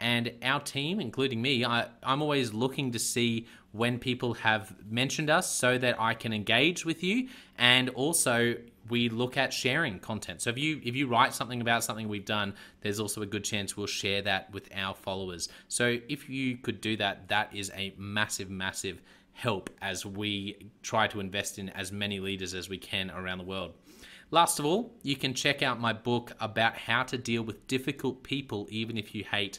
And our team, including me, I'm always looking to see when people have mentioned us so that I can engage with you. And also, we look at sharing content. So if you write something about something we've done, there's also a good chance we'll share that with our followers. So if you could do that, that is a massive, massive help as we try to invest in as many leaders as we can around the world. Last of all, you can check out my book about how to deal with difficult people even if you hate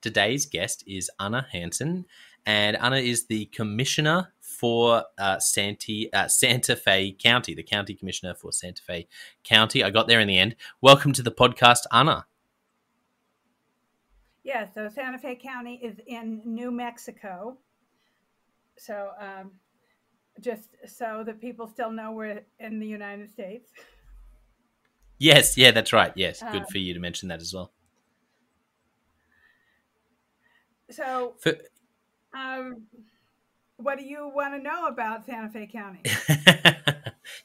Today's guest is Anna Hansen, and Anna is the commissioner for Santa Fe County, the county commissioner for Santa Fe County. I got there in the end. Welcome to the podcast, Anna. Yeah, so Santa Fe County is in New Mexico. So just so that people still know we're in the United States. Yes, yeah, that's right. Yes, good for you to mention that as well. So, what do you want to know about Santa Fe County?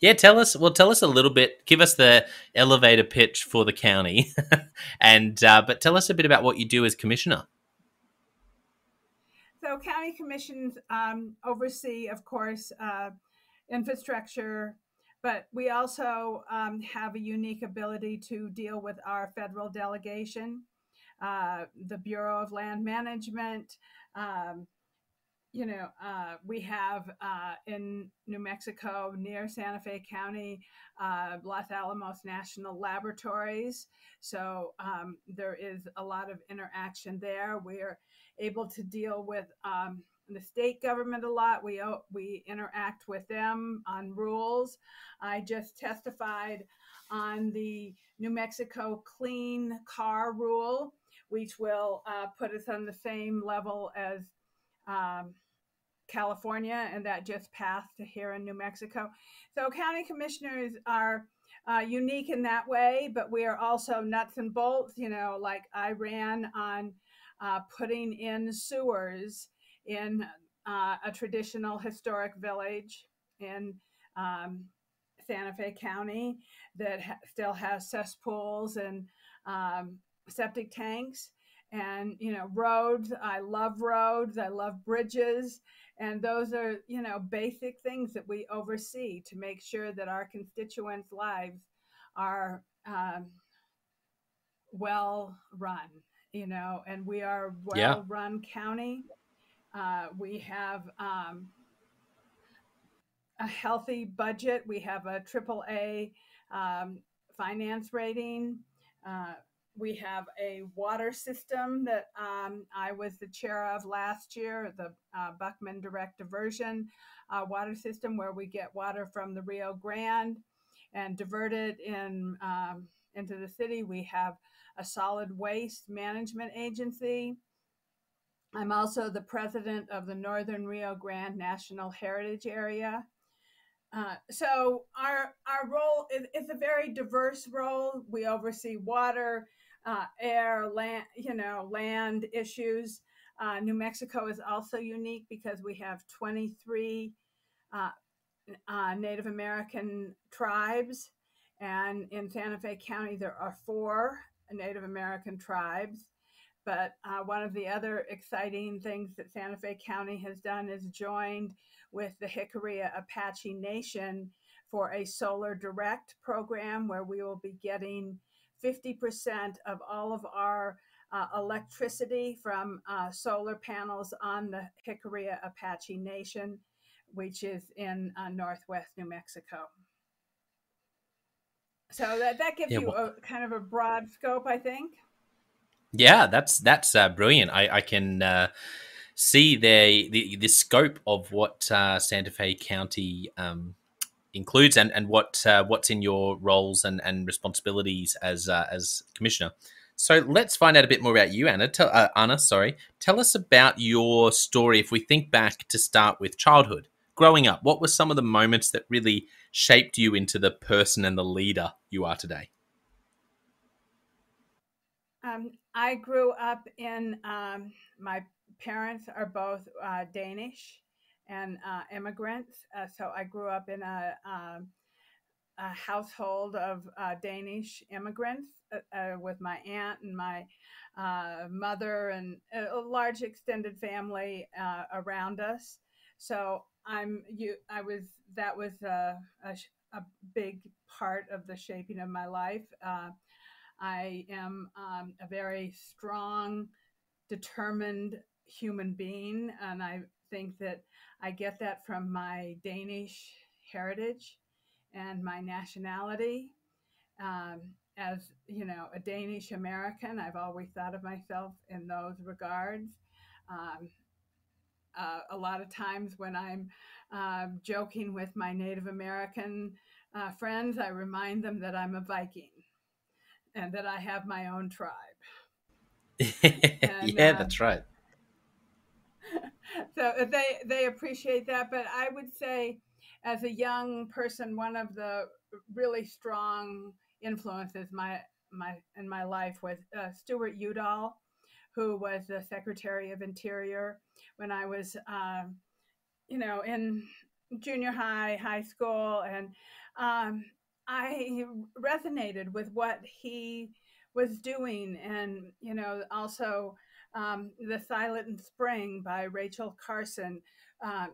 Yeah, tell us. Well, tell us a little bit. Give us the elevator pitch for the county, and but tell us a bit about what you do as commissioner. So, county commissions oversee, of course, infrastructure, but we also have a unique ability to deal with our federal delegation, the Bureau of Land Management. We have in New Mexico, near Santa Fe County, Los Alamos National Laboratories. So there is a lot of interaction there. We're able to deal with the state government a lot. We interact with them on rules. I just testified on the New Mexico Clean Car Rule, which will put us on the same level as California, and that just passed here in New Mexico. So county commissioners are unique in that way, but we are also nuts and bolts, like I ran on putting in sewers in a traditional historic village in Santa Fe County that still has cesspools and septic tanks. And, roads, I love roads, I love bridges. And those are, basic things that we oversee to make sure that our constituents' lives are well run, and we are well run county. We have a healthy budget. We have a AAA finance rating. We have a water system that I was the chair of last year, the Buckman Direct Diversion water system, where we get water from the Rio Grande and divert it into the city. We have a solid waste management agency. I'm also the president of the Northern Rio Grande National Heritage Area. So our role is a very diverse role. We oversee water, air, land, land issues. New Mexico is also unique because we have 23 Native American tribes, and in Santa Fe County there are 4 Native American tribes. But one of the other exciting things that Santa Fe County has done is joined with the Jicarilla Apache Nation for a solar direct program where we will be getting 50% of all of our electricity from solar panels on the Jicarilla Apache Nation, which is in northwest New Mexico. So that gives you a kind of a broad scope, I think. Yeah, that's brilliant. I can see the scope of what Santa Fe County includes and what's in your roles and responsibilities as commissioner. So let's find out a bit more about you, Anna. Tell us about your story. If we think back to start with childhood, growing up, what were some of the moments that really shaped you into the person and the leader you are today? I grew up in, my parents are both Danish and immigrants. So I grew up in a household of Danish immigrants with my aunt and my mother and a large extended family around us. So that was a big part of the shaping of my life. I am a very strong, determined human being, and I think that I get that from my Danish heritage and my nationality. As a Danish American, I've always thought of myself in those regards. A lot of times when I'm joking with my Native American friends, I remind them that I'm a Viking and that I have my own tribe. That's right. So they appreciate that. But I would say as a young person, one of the really strong influences in my life was Stuart Udall, who was the Secretary of Interior when I was, in junior high, high school. And I resonated with what he was doing. And, also the Silent Spring by Rachel Carson, I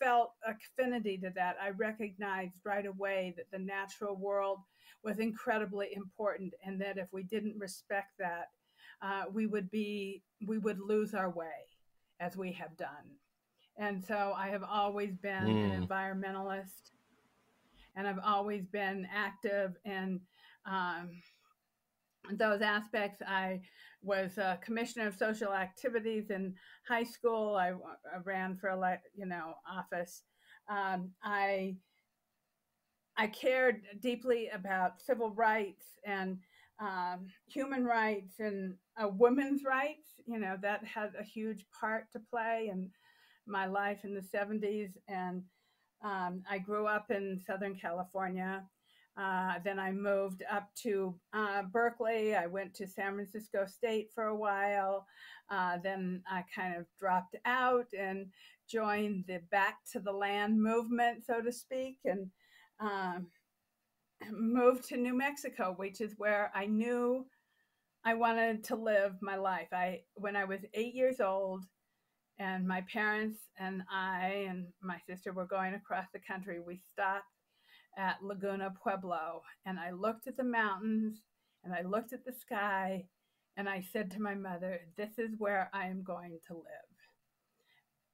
felt affinity to that. I recognized right away that the natural world was incredibly important, and that if we didn't respect that, we would lose our way, as we have done. And so I have always been an environmentalist, and I've always been active in those aspects. I was a commissioner of social activities in high school. I ran for office. I cared deeply about civil rights and human rights and women's rights. That had a huge part to play in my life in the 70s. And I grew up in Southern California. Then I moved up to Berkeley. I went to San Francisco State for a while. Then I kind of dropped out and joined the Back to the Land movement, so to speak, and moved to New Mexico, which is where I knew I wanted to live my life. When I was 8 years old, and my parents and I and my sister were going across the country, we stopped at Laguna Pueblo, and I looked at the mountains and I looked at the sky, and I said to my mother, this is where I am going to live.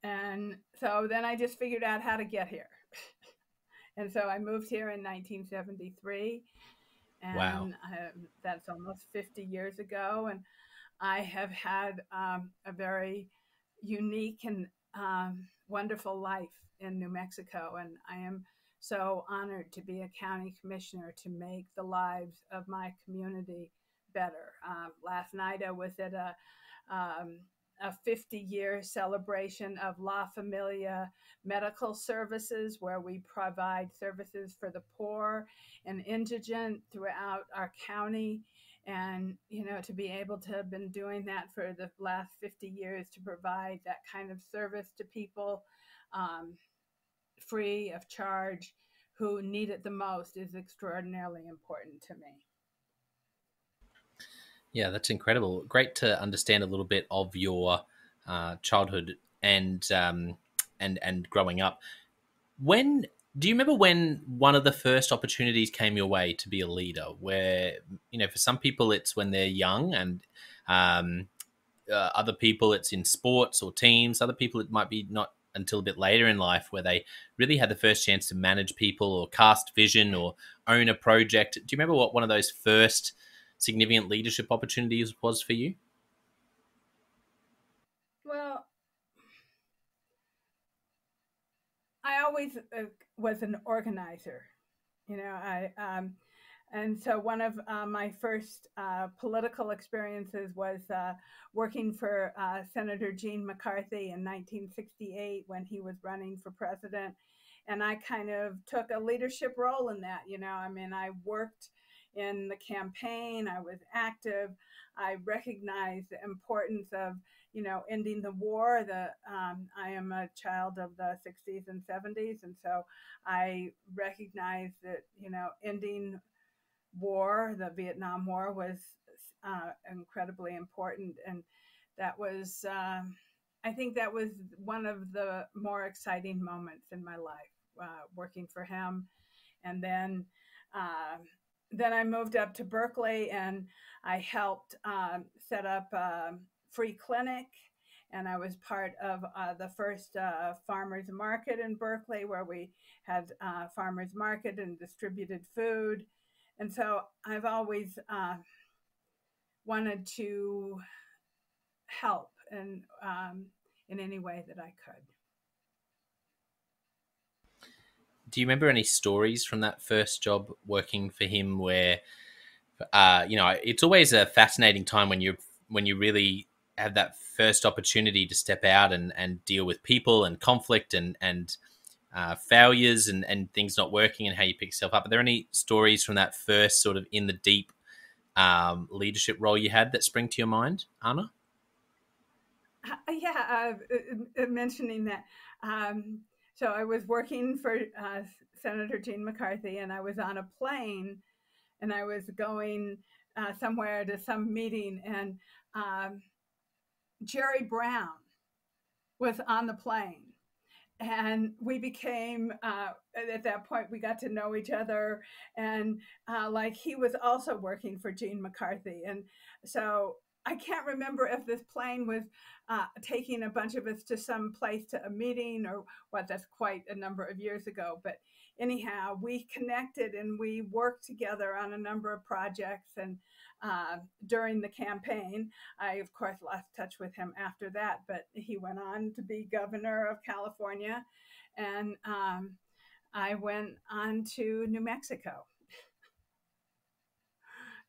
And so then I just figured out how to get here. And so I moved here in 1973, and wow. That's almost 50 years ago. And I have had a very unique and wonderful life in New Mexico. And I am so honored to be a county commissioner to make the lives of my community better. Last night I was at a 50-year celebration of La Familia Medical Services, where we provide services for the poor and indigent throughout our county. And, to be able to have been doing that for the last 50 years, to provide that kind of service to people free of charge who need it the most, is extraordinarily important to me. Yeah, that's incredible. Great to understand a little bit of your childhood and growing up. When do you remember when one of the first opportunities came your way to be a leader? Where for some people it's when they're young, and other people it's in sports or teams. Other people it might be not until a bit later in life where they really had the first chance to manage people or cast vision or own a project. Do you remember what one of those first significant leadership opportunities was for you? Well, I always was an organizer, and so one of my first political experiences was working for Senator Gene McCarthy in 1968 when he was running for president. And I kind of took a leadership role in that, I worked in the campaign, I was active. I recognized the importance of, ending the war. I am a child of the 60s and 70s. And so I recognized that, ending war, the Vietnam War, was incredibly important. And that was, I think that was one of the more exciting moments in my life, working for him. And then I moved up to Berkeley, and I helped set up a free clinic, and I was part of the first farmers market in Berkeley, where we had farmers market and distributed food. And so I've always wanted to help in any way that I could. Do you remember any stories from that first job working for him where, it's always a fascinating time when you really have that first opportunity to step out and deal with people and conflict and failures and things not working and how you pick yourself up. Are there any stories from that first sort of in the deep leadership role you had that spring to your mind, Anna? Mentioning that. So I was working for Senator Gene McCarthy, and I was on a plane, and I was going somewhere to some meeting, and Jerry Brown was on the plane. And we became, at that point, we got to know each other. And like he was also working for Gene McCarthy. And so I can't remember if this plane was taking a bunch of us to some place to a meeting or what. That's quite a number of years ago. But anyhow, we connected and we worked together on a number of projects. And during the campaign, I, of course, lost touch with him after that, but he went on to be governor of California. And I went on to New Mexico.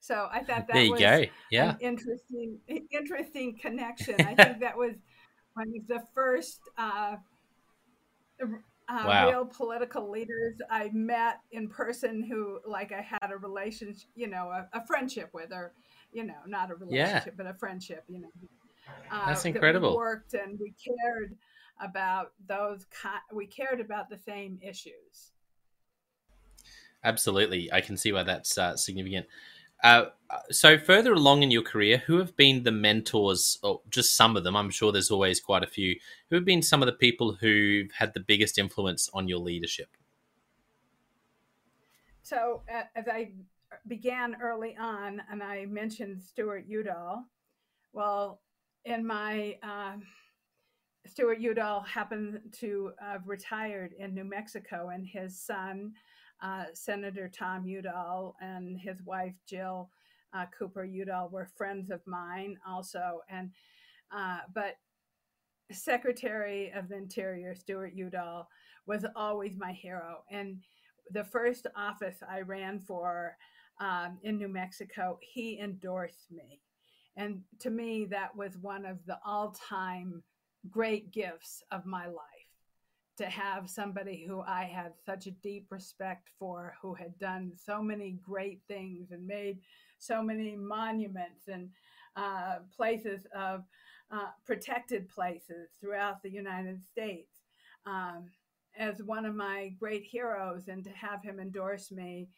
So I thought that was an interesting connection. I think that was one of the first real political leaders I met in person who, like, I had a relationship, you know, a friendship with, or, you know, not a relationship, but a friendship, you know. That's incredible. That we worked and we cared about those. We cared about the same issues. Absolutely. I can see why that's significant. So further along in your career, who have been the mentors, or just some of them? I'm sure there's always quite a few. Who have been some of the people who've had the biggest influence on your leadership? So as I began early on, and I mentioned Stuart Udall, well, in my Stuart Udall happened to have retired in New Mexico, and his son, Senator Tom Udall, and his wife, Jill Cooper Udall, were friends of mine also. And but Secretary of the Interior Stuart Udall was always my hero. And the first office I ran for in New Mexico, he endorsed me. And to me, that was one of the all-time great gifts of my life, to have somebody who I had such a deep respect for, who had done so many great things and made so many monuments and places of protected places throughout the United States as one of my great heroes, and to have him endorse me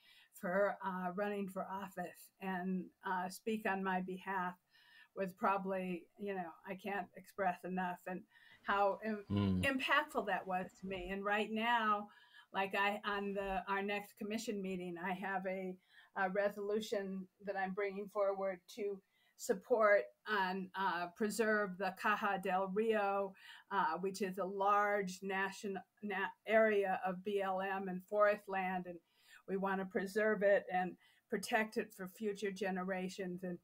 for running for office and speak on my behalf was probably, you know, I can't express enough. And how impactful that was to me. And right now, like on our next commission meeting, I have a resolution that I'm bringing forward to support and preserve the Caja del Rio, which is a large national area of BLM and forest land. And we want to preserve it and protect it for future generations. And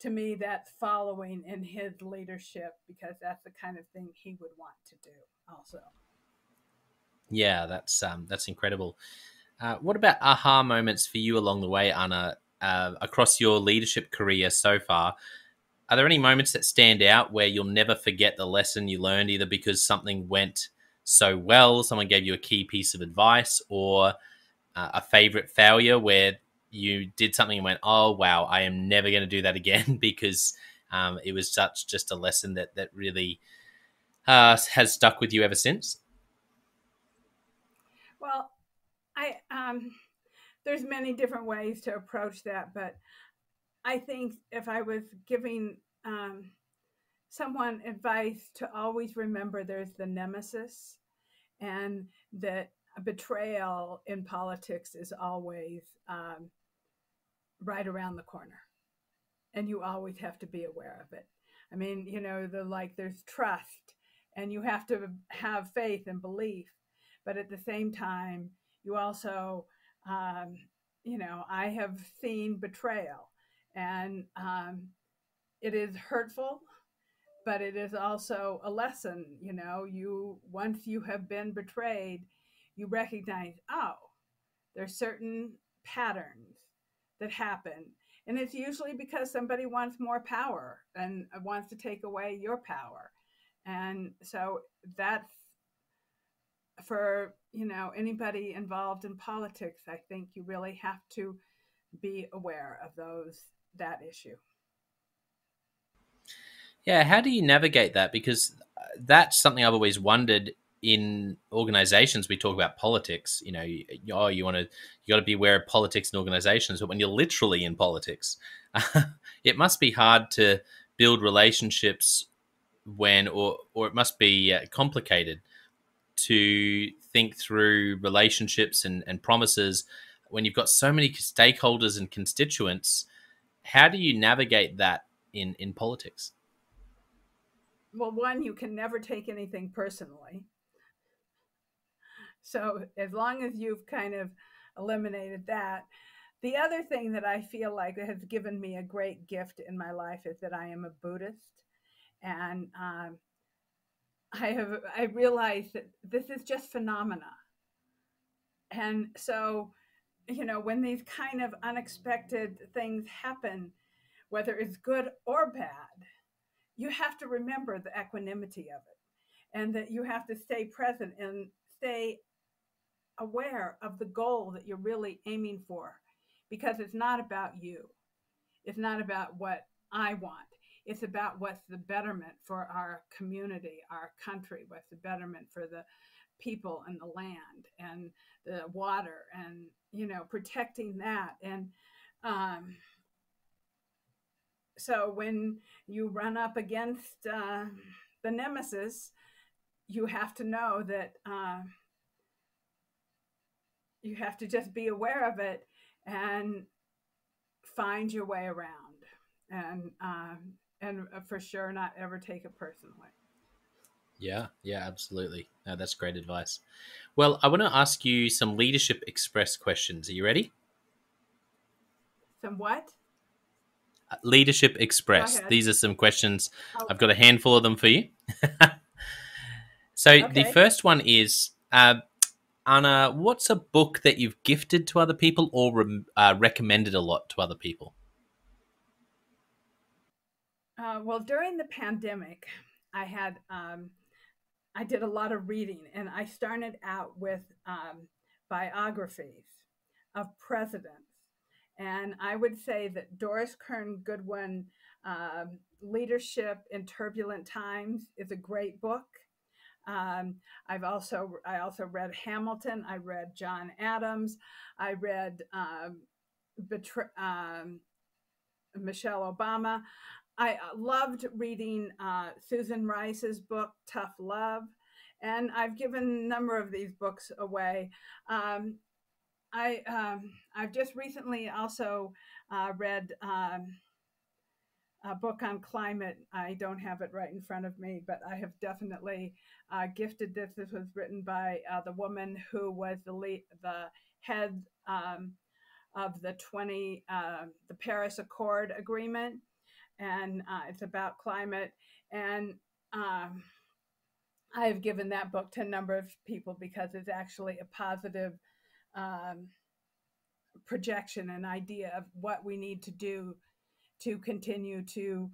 to me, that's following in his leadership, because that's the kind of thing he would want to do also. Yeah, that's incredible. What about aha moments for you along the way, Anna, across your leadership career so far? Are there any moments that stand out where you'll never forget the lesson you learned, either because something went so well, someone gave you a key piece of advice, or a favorite failure where you did something and went, oh, wow, I am never going to do that again, because it was such just a lesson that really has stuck with you ever since? Well, I there's many different ways to approach that, but I think if I was giving someone advice, to always remember there's the nemesis, and that betrayal in politics is always right around the corner, and you always have to be aware of it. I mean, you know, there's trust, and you have to have faith and belief, but at the same time, you also, you know, I have seen betrayal, and it is hurtful, but it is also a lesson. You know, once you have been betrayed, you recognize, oh, there's certain patterns that happen. And it's usually because somebody wants more power and wants to take away your power. And so that's for, anybody involved in politics, I think you really have to be aware of that issue. Yeah. How do you navigate that? Because that's something I've always wondered. In organizations, we talk about politics, you got to be aware of politics in organizations, but when you're literally in politics, it must be hard to build relationships or it must be complicated to think through relationships and promises when you've got so many stakeholders and constituents. How do you navigate that in politics? Well, one, you can never take anything personally. So as long as you've kind of eliminated that, the other thing that I feel like has given me a great gift in my life is that I am a Buddhist, and I realized that this is just phenomena. And so, when these kind of unexpected things happen, whether it's good or bad, you have to remember the equanimity of it, and that you have to stay present and stay aware of the goal that you're really aiming for, because it's not about you. It's not about what I want. It's about what's the betterment for our community, our country, what's the betterment for the people and the land and the water and, protecting that. And so when you run up against the nemesis, you have to know that you have to just be aware of it and find your way around, and for sure not ever take it personally. Yeah, absolutely. No, that's great advice. Well, I want to ask you some Leadership Express questions. Are you ready? Some what? Leadership Express. These are some questions. Okay. I've got a handful of them for you. So okay. The first one is, Anna, what's a book that you've gifted to other people or recommended a lot to other people? Well, during the pandemic, I did a lot of reading, and I started out with biographies of presidents. And I would say that Doris Kearns Goodwin, Leadership in Turbulent Times, is a great book. I also read Hamilton. I read John Adams. I read Michelle Obama. I loved reading Susan Rice's book, Tough Love. And I've given a number of these books away. I've just recently also read a book on climate. I don't have it right in front of me, but I have definitely gifted this. This was written by the woman who was the head of the Paris Accord agreement, and it's about climate. And I have given that book to a number of people because it's actually a positive projection and idea of what we need to do to continue to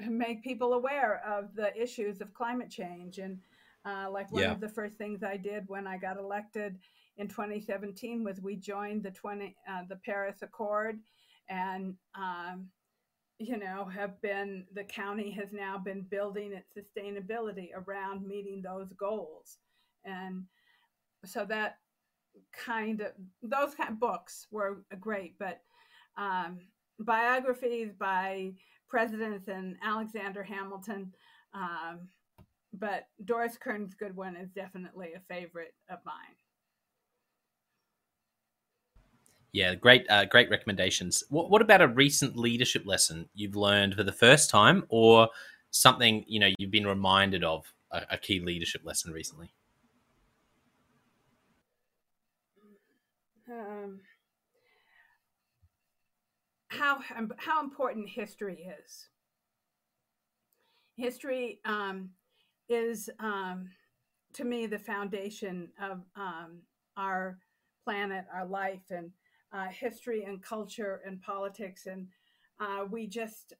make people aware of the issues of climate change. And one of the first things I did when I got elected in 2017 was we joined the Paris Accord, and the county has now been building its sustainability around meeting those goals. And so that those kind of books were great, but biographies by presidents and Alexander Hamilton, but Doris Kearns Goodwin is definitely a favorite of mine. Yeah, great recommendations. What about a recent leadership lesson you've learned for the first time, or something you've been reminded of, a key leadership lesson recently? How important history is. History is, to me, the foundation of our planet, our life, and history and culture and politics. And we just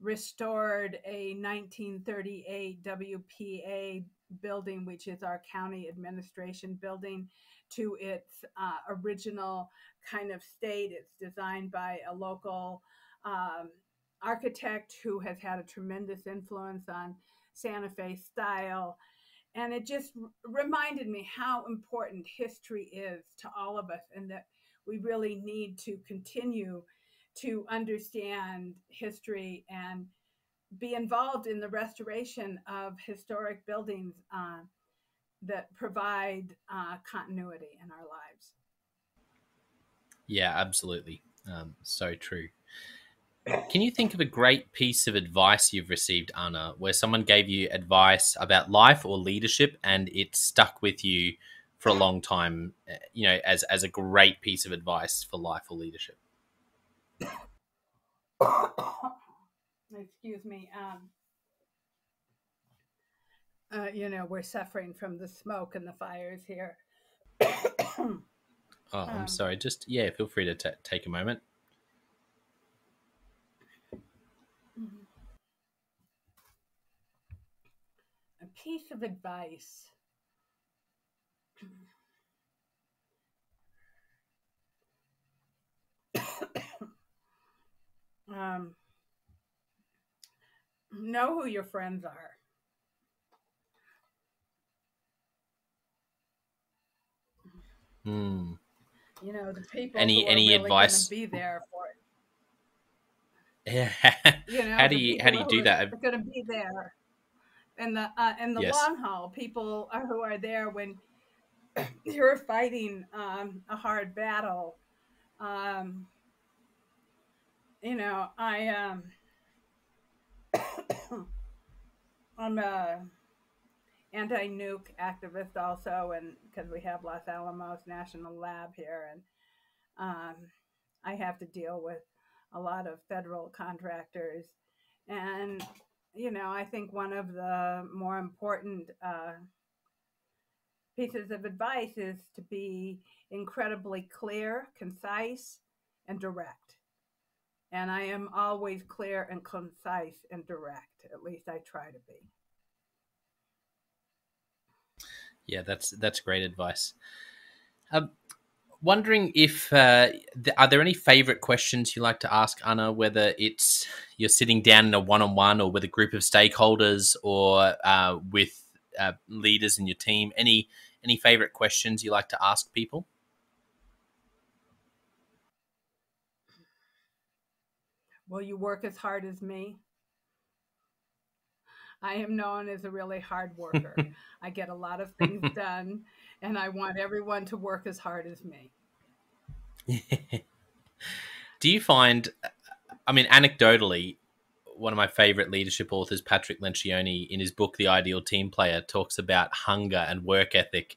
restored a 1938 WPA building, which is our county administration building, to its original kind of state. It's designed by a local architect who has had a tremendous influence on Santa Fe style. And it just reminded me how important history is to all of us, and that we really need to continue to understand history and be involved in the restoration of historic buildings that provide continuity in our lives. Yeah, absolutely. So true. Can you think of a great piece of advice you've received, Anna, where someone gave you advice about life or leadership and it stuck with you for a long time, you know, as a great piece of advice for life or leadership? Excuse me. You know, we're suffering from the smoke and the fires here. I'm sorry. Just, yeah, feel free to take a moment. A piece of advice. Know who your friends are. Mm. You know, the people any really advice be there for it. Yeah. You know, how do you do that? They're going to be there. And the yes. long haul, people are who are there when you're fighting a hard battle. You know, I'm a anti-nuke activist also, and because we have Los Alamos National Lab here, and I have to deal with a lot of federal contractors. And, you know, I think one of the more important pieces of advice is to be incredibly clear, concise, and direct. And I am always clear and concise and direct. At least I try to be. Yeah, that's great advice. Wondering if, are there any favorite questions you like to ask, Anna, whether it's you're sitting down in a one-on-one or with a group of stakeholders or with leaders in your team? Any favorite questions you like to ask people? Will you work as hard as me? I am known as a really hard worker. I get a lot of things done, and I want everyone to work as hard as me. Do you find, I mean, anecdotally, one of my favorite leadership authors, Patrick Lencioni, in his book, The Ideal Team Player, talks about hunger and work ethic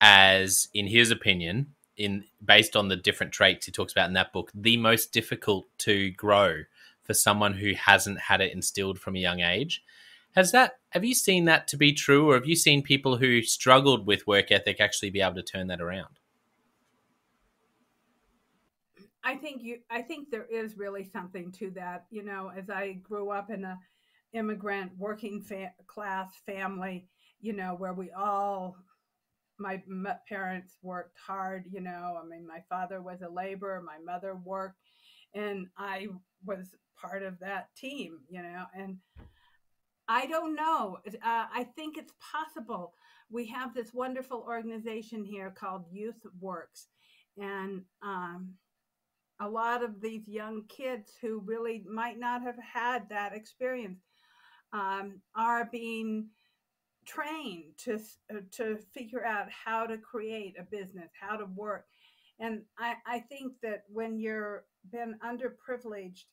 as, in his opinion, based on the different traits he talks about in that book, the most difficult to grow for someone who hasn't had it instilled from a young age. Have you seen that to be true, or have you seen people who struggled with work ethic actually be able to turn that around? I think there is really something to that. You know, as I grew up in a immigrant working class family, you know, where we all, my parents worked hard, you know, I mean, my father was a laborer, my mother worked, and I was part of that team, you know, and I don't know. I think it's possible. We have this wonderful organization here called Youth Works, and a lot of these young kids who really might not have had that experience are being trained to figure out how to create a business, how to work. And I think that when you're been underprivileged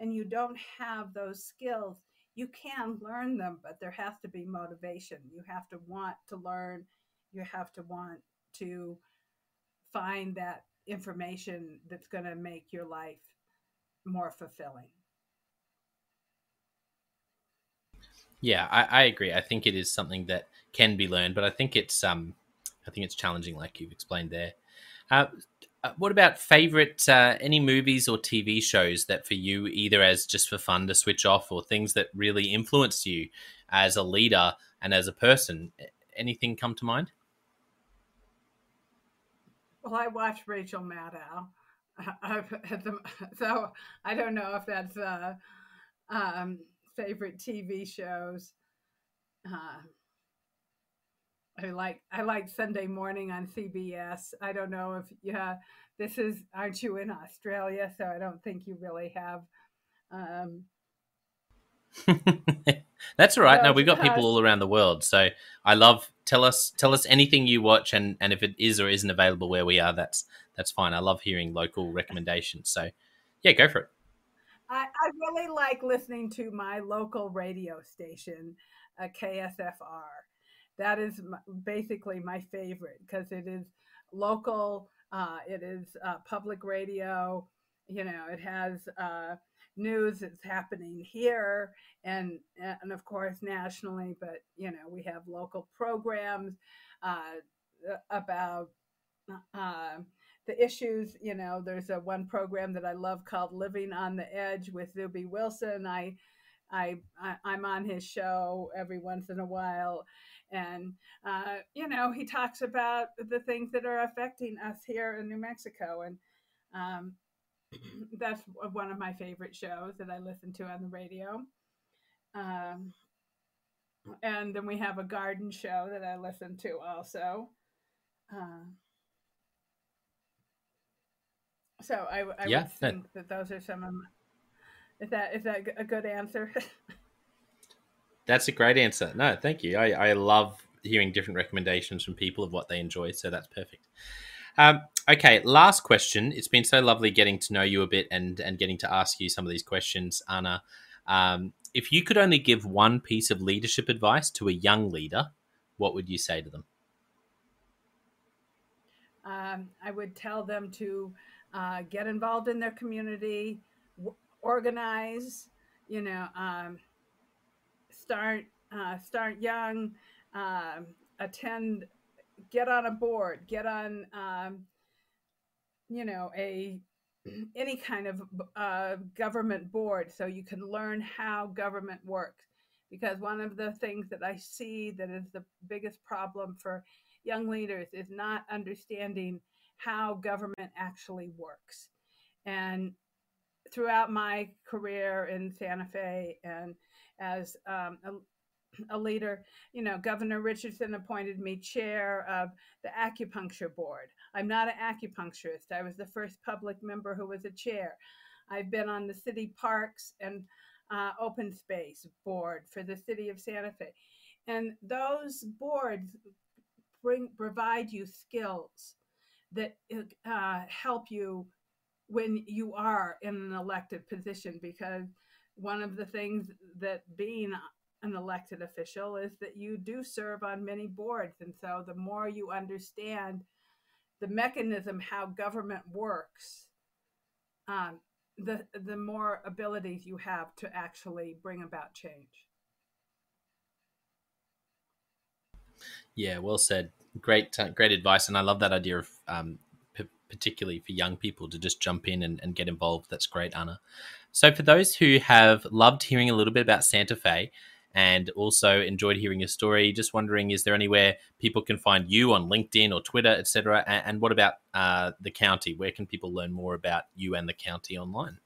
and you don't have those skills, you can learn them, but there has to be motivation. You have to want to learn. You have to want to find that information that's going to make your life more fulfilling. Yeah, I agree. I think it is something that can be learned, but I think it's challenging, like you've explained there. What about favorite any movies or TV shows that for you, either as just for fun to switch off, or things that really influenced you as a leader and as a person. Anything come to mind? Well, I watched Rachel Maddow. So I don't know if that's favorite TV shows. I like Sunday morning on CBS. I don't know if this is, aren't you in Australia? So I don't think you really have. That's all right. So, no, we've got people all around the world. So I love, tell us anything you watch, and if it is or isn't available where we are, that's fine. I love hearing local recommendations. So yeah, go for it. I really like listening to my local radio station, KSFR. That is basically my favorite because it is local. It is public radio. You know, it has news that's happening here and of course nationally. But you know, we have local programs about the issues. You know, there's one program that I love called Living on the Edge with Zuby Wilson. I'm on his show every once in a while. And, you know, he talks about the things that are affecting us here in New Mexico. And that's one of my favorite shows that I listen to on the radio. And then we have a garden show that I listen to also. So I would think that those are some of my... Is that a good answer? That's a great answer. No, thank you. I love hearing different recommendations from people of what they enjoy, so that's perfect. Okay, last question. It's been so lovely getting to know you a bit and getting to ask you some of these questions, Anna. If you could only give one piece of leadership advice to a young leader, what would you say to them? I would tell them to get involved in their community, organize, you know, start young, attend, get on a board, get on, you know, any kind of government board so you can learn how government works. Because one of the things that I see that is the biggest problem for young leaders is not understanding how government actually works. And throughout my career in Santa Fe and as a leader, you know, Governor Richardson appointed me chair of the acupuncture board. I'm not an acupuncturist. I was the first public member who was a chair. I've been on the city parks and open space board for the city of Santa Fe. And those boards provide you skills that help you when you are in an elected position, because one of the things that being an elected official is that you do serve on many boards. And so the more you understand the mechanism, how government works, the more abilities you have to actually bring about change. Yeah, well said. Great advice. And I love that idea of, particularly for young people to just jump in and get involved. That's great, Anna. So for those who have loved hearing a little bit about Santa Fe and also enjoyed hearing your story, just wondering, is there anywhere people can find you on LinkedIn or Twitter, etc.? And what about the county? Where can people learn more about you and the county online?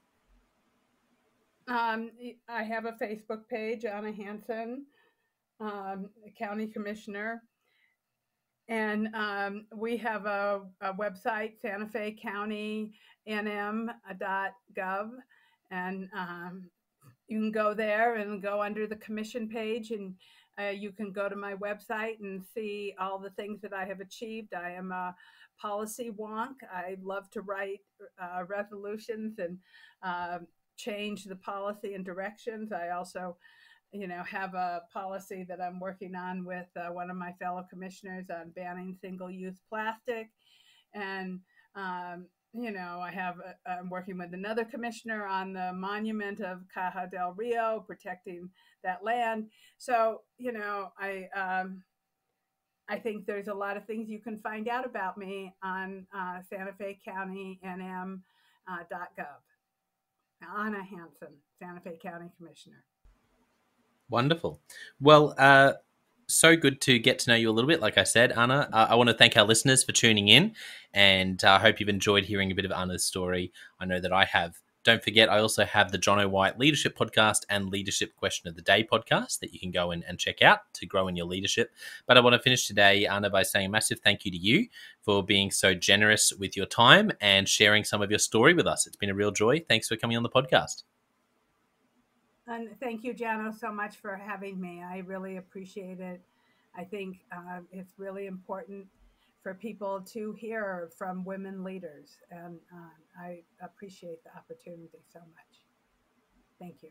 I have a Facebook page, Anna Hansen, County Commissioner. And we have a website, Santa Fe County nm.gov, and you can go there and go under the commission page, and you can go to my website and see all the things that I have achieved. I am a policy wonk. I love to write resolutions and change the policy and directions. I also have a policy that I'm working on with one of my fellow commissioners on banning single-use plastic. And, I'm working with another commissioner on the monument of Caja del Rio, protecting that land. So, I think there's a lot of things you can find out about me on Santa Fe County NM.gov. Anna Hansen, Santa Fe County Commissioner. Wonderful. Well, so good to get to know you a little bit. Like I said, Anna, I want to thank our listeners for tuning in, and I hope you've enjoyed hearing a bit of Anna's story. I know that I have. Don't forget, I also have the Jonno White Leadership Podcast and Leadership Question of the Day podcast that you can go in and check out to grow in your leadership. But I want to finish today, Anna, by saying a massive thank you to you for being so generous with your time and sharing some of your story with us. It's been a real joy. Thanks for coming on the podcast. And thank you, Jonno, so much for having me. I really appreciate it. I think it's really important for people to hear from women leaders. And I appreciate the opportunity so much. Thank you.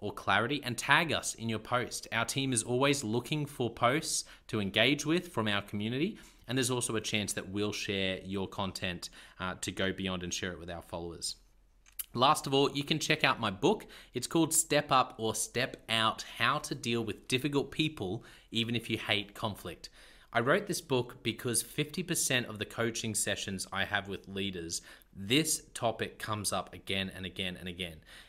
or Clarity, and tag us in your post. Our team is always looking for posts to engage with from our community, and there's also a chance that we'll share your content to go beyond and share it with our followers. Last of all, you can check out my book. It's called Step Up or Step Out, How to Deal with Difficult People, Even If You Hate Conflict. I wrote this book because 50% of the coaching sessions I have with leaders, this topic comes up again and again and again.